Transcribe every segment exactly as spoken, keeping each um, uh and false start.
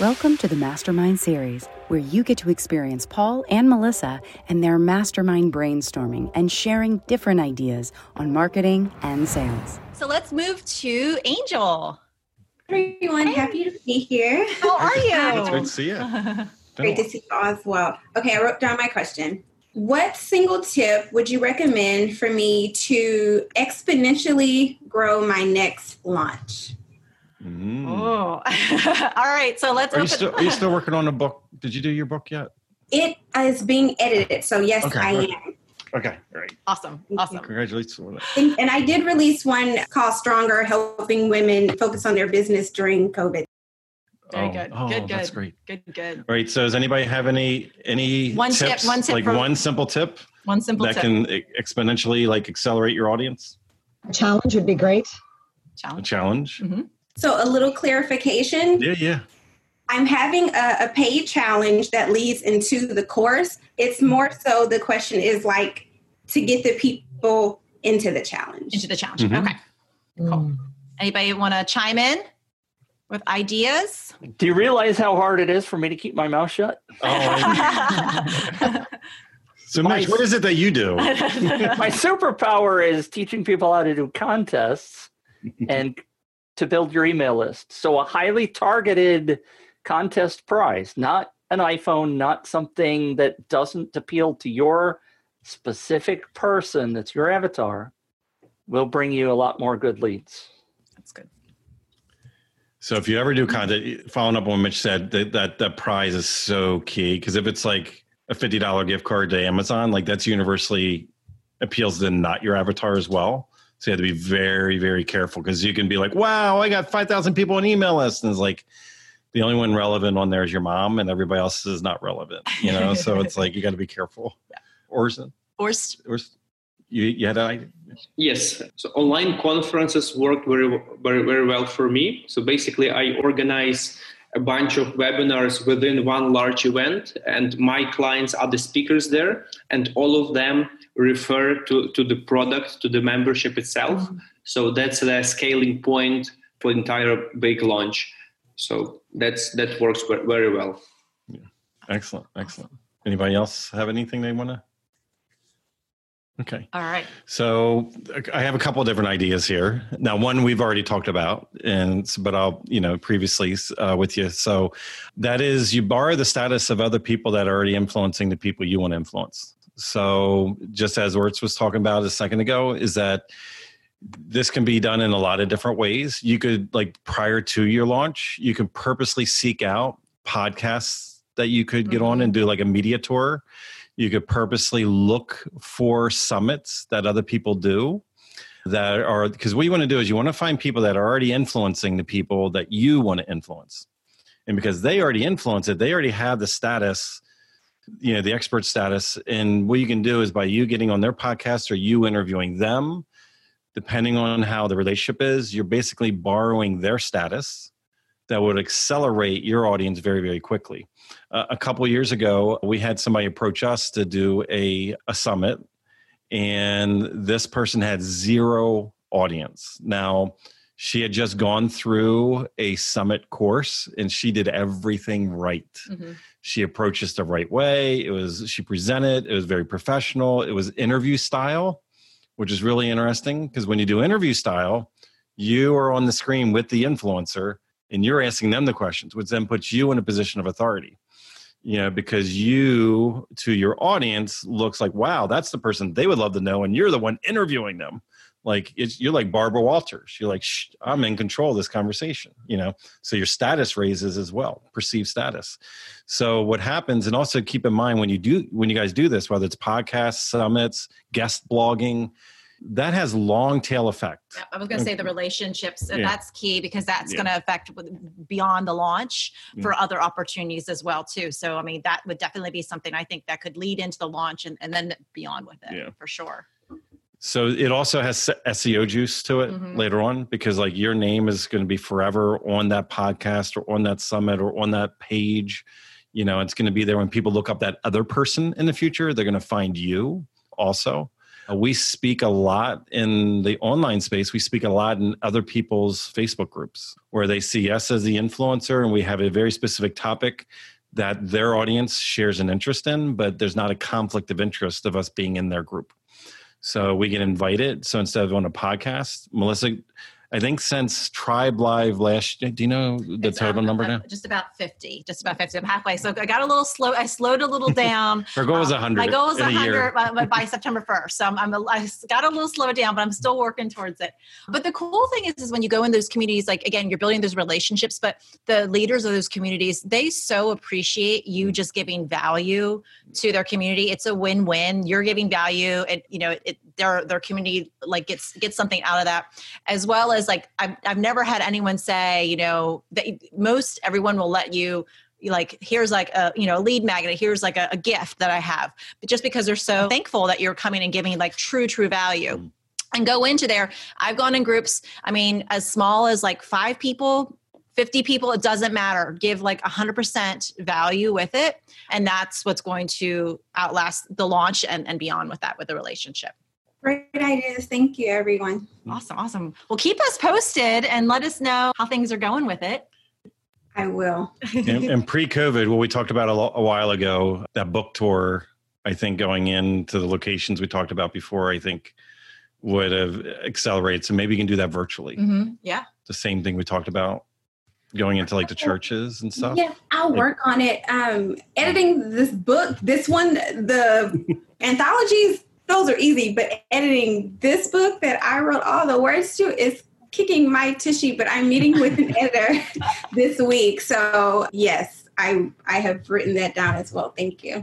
Welcome to the Mastermind Series, where you get to experience Paul and Melissa and their mastermind brainstorming and sharing different ideas on marketing and sales. So let's move to Angel. Hi, everyone. Hey. Happy to be here. How are you? It's great to see you. Great to see you all as well. Okay, I wrote down my question. What single tip would you recommend for me to exponentially grow my next launch? Mm. Oh, all right. So let's. Are you, open. Still, are you still working on a book? Did you do your book yet? It is being edited, so yes, okay. I am. Okay, all right. Awesome, awesome. Congratulations on that. And, and I did release one called "Stronger: Helping Women Focus on Their Business During COVID." Very oh, good. Oh, good, good. That's great. Good, good. All right. So, does anybody have any any one tips, tip, one tip, like from, one simple tip, one simple that tip. can exponentially like accelerate your audience? A challenge would be great. Challenge. A challenge. Mm-hmm. So a little clarification. Yeah, yeah. I'm having a, a paid challenge that leads into the course. It's more so the question is like to get the people into the challenge. Into the challenge. Mm-hmm. Okay. Cool. Mm. Anybody want to chime in with ideas? Do you realize how hard it is for me to keep my mouth shut? Oh. So, Mitch, what is it that you do? My superpower is teaching people how to do contests and to build your email list. So a highly targeted contest prize, not an iPhone, not something that doesn't appeal to your specific person, that's your avatar, will bring you a lot more good leads. That's good. So if you ever do content, following up on what Mitch said, that that, that prize is so key, because if it's like a fifty dollars gift card to Amazon, like that's universally appeals to not your avatar as well. So you have to be very, very careful, because you can be like, wow, I got five thousand people on email list. And it's like, the only one relevant on there is your mom, and everybody else is not relevant, you know? So it's like, you got to be careful. Yeah. Orson? Orson. Orson. You, you had that idea? Yes. So online conferences worked very, very, very well for me. So basically, I organize a bunch of webinars within one large event, and my clients are the speakers there, and all of them refer to, to the product, to the membership itself. Mm-hmm. So that's the scaling point for the entire big launch. So that's that works very well. Yeah. Excellent, excellent. Anybody else have anything they want to? Okay. All right. So I have a couple of different ideas here. Now, one we've already talked about, and but I'll, you know, previously uh, with you. So that is, you borrow the status of other people that are already influencing the people you want to influence. So just as Orts was talking about a second ago, is that this can be done in a lot of different ways. You could, like prior to your launch, you can purposely seek out podcasts that you could get on and do like a media tour. You could purposely look for summits that other people do that are, because what you want to do is you want to find people that are already influencing the people that you want to influence. And because they already influence it, they already have the status, you know, the expert status. And what you can do is by you getting on their podcast or you interviewing them, depending on how the relationship is, you're basically borrowing their status that would accelerate your audience very, very quickly. Uh, a couple of years ago, we had somebody approach us to do a, a summit, and this person had zero audience. Now, she had just gone through a summit course, and she did everything right. Mm-hmm. She approached us the right way. It was, she presented, it was very professional. It was interview style, which is really interesting, because when you do interview style, you are on the screen with the influencer, and you're asking them the questions, which then puts you in a position of authority, you know, because you, to your audience, looks like, wow, that's the person they would love to know, and you're the one interviewing them. Like, it's, you're like Barbara Walters. You're like, shh, I'm in control of this conversation, you know? So your status raises as well, perceived status. So what happens, and also keep in mind when you do, when you guys do this, whether it's podcasts, summits, guest blogging, that has long tail effect. Yeah, I was going to say the relationships, and yeah. that's key, because that's yeah. going to affect beyond the launch for yeah. other opportunities as well too. So, I mean, that would definitely be something I think that could lead into the launch and, and then beyond with it yeah. for sure. So it also has S E O juice to it mm-hmm. later on, because like your name is going to be forever on that podcast or on that summit or on that page. You know, it's going to be there when people look up that other person in the future, they're going to find you also. Uh, we speak a lot in the online space. We speak a lot in other people's Facebook groups where they see us as the influencer, and we have a very specific topic that their audience shares an interest in, but there's not a conflict of interest of us being in their group. So we get invited. So instead of on a podcast, Melissa, I think since Tribe Live last, do you know the it's, total um, number I'm, now? Just about fifty. Just about fifty. I'm halfway. So I got a little slow. I slowed a little down. Her goal was one hundred. Um, my goal was one hundred by, by September first. So I'm, I'm a, I got a little slowed down, but I'm still working towards it. But the cool thing is, is when you go in those communities, like again, you're building those relationships, but the leaders of those communities, they so appreciate you just giving value to their community. It's a win-win. You're giving value, and you know, it, their their community like gets gets something out of that, as well as. Like I've, I've never had anyone say, you know, that most everyone will let you like, here's like a, you know, a lead magnet. Here's like a, a gift that I have, but just because they're so thankful that you're coming and giving like true, true value. Mm-hmm. And go into there. I've gone in groups. I mean, as small as like five people, fifty people, it doesn't matter. Give like one hundred percent value with it. And that's what's going to outlast the launch and, and beyond with that, with the relationship. Great ideas. Thank you, everyone. Awesome. Awesome. Well, keep us posted and let us know how things are going with it. I will. and, and pre-COVID, what we talked about a, lo- a while ago, that book tour, I think going into the locations we talked about before, I think would have accelerated. So maybe you can do that virtually. Mm-hmm. Yeah. The same thing we talked about going into like the churches and stuff. Yeah, I'll work on it. Um, editing this book, this one, the anthologies, those are easy, but editing this book that I wrote all the words to is kicking my tissue, but I'm meeting with an editor this week. So yes, I, I have written that down as well. Thank you.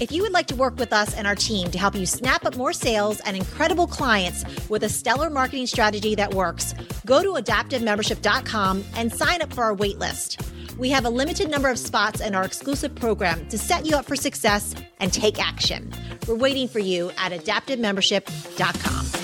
If you would like to work with us and our team to help you snap up more sales and incredible clients with a stellar marketing strategy that works, go to adaptive membership dot com and sign up for our wait list. We have a limited number of spots in our exclusive program to set you up for success and take action. We're waiting for you at adaptive membership dot com.